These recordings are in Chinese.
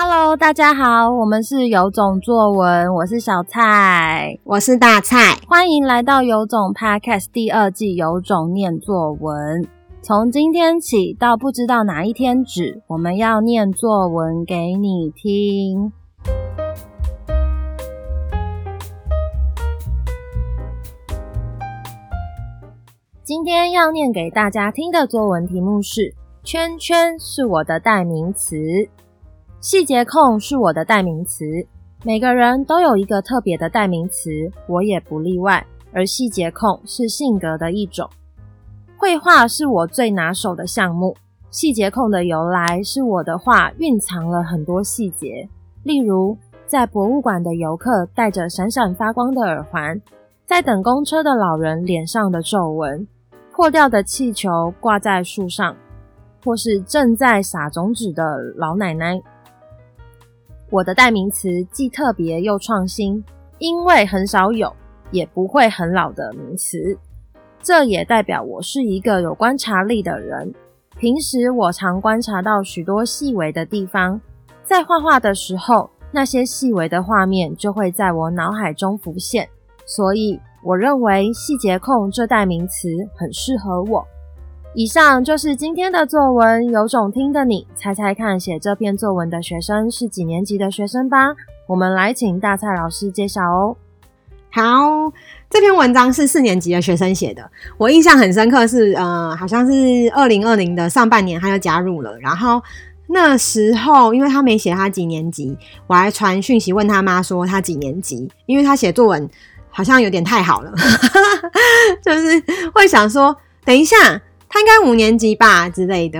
Hello， 大家好，我们是有种作文，我是小蔡，我是大蔡，欢迎来到有种 podcast 第二季，有种念作文。从今天起到不知道哪一天止，我们要念作文给你听。今天要念给大家听的作文题目是圈圈是我的代名词，细节控是我的代名词，每个人都有一个特别的代名词，我也不例外，而细节控是性格的一种。绘画是我最拿手的项目，细节控的由来是我的画蕴藏了很多细节，例如在博物馆的游客戴着闪闪发光的耳环，在等公车的老人脸上的皱纹，破掉的气球挂在树上，或是正在撒种子的老奶奶。我的代名词既特别又创新，因为很少有，也不会很老的名词。这也代表我是一个有观察力的人。平时我常观察到许多细微的地方，在画画的时候，那些细微的画面就会在我脑海中浮现。所以，我认为细节控这代名词很适合我。以上就是今天的作文，有种听的你，猜猜看写这篇作文的学生是几年级的学生吧？我们来请大蔡老师揭晓哦。好，这篇文章是4年级的学生写的，我印象很深刻是，好像是2020的上半年他就加入了，然后那时候因为他没写他几年级，我还传讯息问他妈说他几年级，因为他写作文好像有点太好了就是会想说等一下他应该5年级吧之类的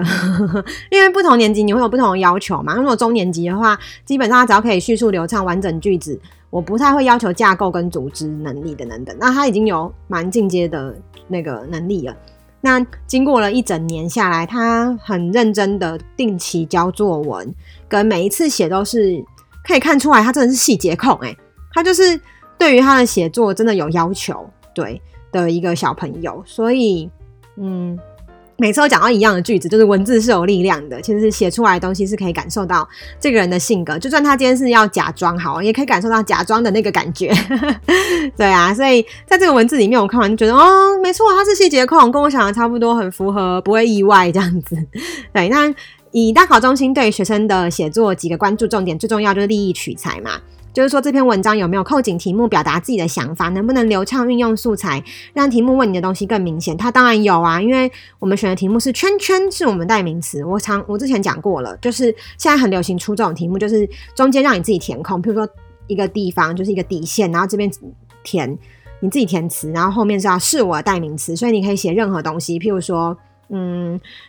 因为不同年级你会有不同的要求嘛，如果中年级的话基本上他只要可以叙述流畅完整句子，我不太会要求架构跟组织能力的等等，那他已经有蛮进阶的那个能力了。那经过了1整年下来，他很认真的定期交作文，跟每一次写都是可以看出来他真的是细节控欸，他就是对于他的写作真的有要求，对的一个小朋友。所以每次都讲到一样的句子，就是文字是有力量的，其实写出来的东西是可以感受到这个人的性格，就算他今天是要假装好，也可以感受到假装的那个感觉对啊，所以在这个文字里面我看完就觉得哦，没错，他是细节控，跟我想的差不多，很符合，不会意外这样子。对，那以大考中心对学生的写作几个关注重点，最重要就是立意取材嘛，就是说这篇文章有没有扣紧题目，表达自己的想法，能不能流畅运用素材，让题目问你的东西更明显。它当然有啊，因为我们选的题目是圈圈是我们代名词，我之前讲过了，就是现在很流行出这种题目，就是中间让你自己填空，譬如说一个地方就是一个底线，然后这边填你自己填词，然后后面是要是我的代名词，所以你可以写任何东西，譬如说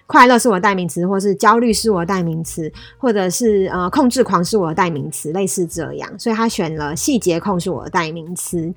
快乐是我的代名词，或是焦虑是我的代名词，或者是控制狂是我的代名词，类似这样。所以他选了细节控是我的代名词，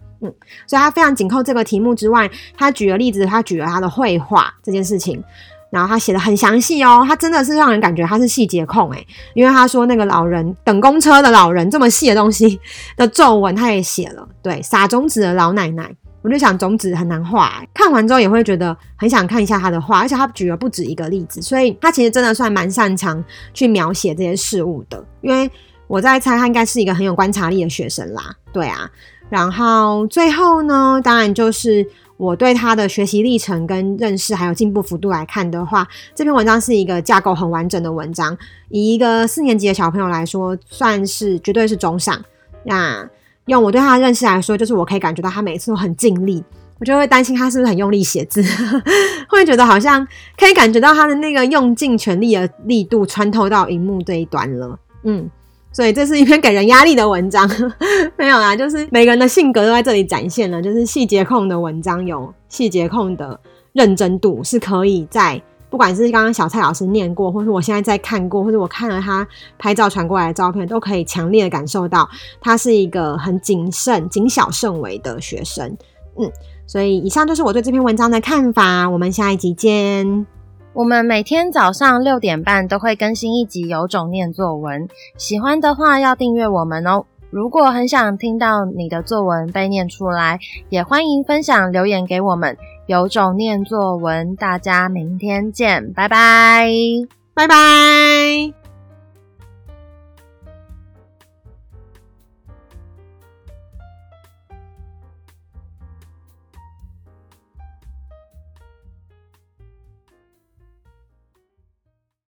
所以他非常紧扣这个题目之外，他举了例子，他举了他的绘画这件事情，然后他写的很详细哦，他真的是让人感觉他是细节控欸，因为他说那个老人等公车的老人这么细的东西的皱纹他也写了，对，撒种子的老奶奶。我就想种子很难画欸，看完之后也会觉得很想看一下他的画，而且他举了不止一个例子，所以他其实真的算蛮擅长去描写这些事物的，因为我在猜他应该是一个很有观察力的学生啦，对啊。然后最后呢，当然就是我对他的学习历程跟认识还有进步幅度来看的话，这篇文章是一个架构很完整的文章，以一个4年级的小朋友来说算是绝对是中上。那用我对他的认识来说，就是我可以感觉到他每次都很尽力，我就会担心他是不是很用力写字会觉得好像可以感觉到他的那个用尽全力的力度穿透到荧幕这一端了。所以这是一篇给人压力的文章没有啦，就是每个人的性格都在这里展现了，就是细节控的文章有细节控的认真度，是可以在不管是刚刚小蔡老师念过，或是我现在在看过，或是我看了他拍照传过来的照片，都可以强烈的感受到他是一个很谨慎、谨小慎微的学生。所以以上就是我对这篇文章的看法，我们下一集见。我们每天早上6点半都会更新一集有种念作文，喜欢的话要订阅我们哦。如果很想听到你的作文被念出来，也欢迎分享留言给我们。有种念作文，大家明天见，拜拜，拜拜。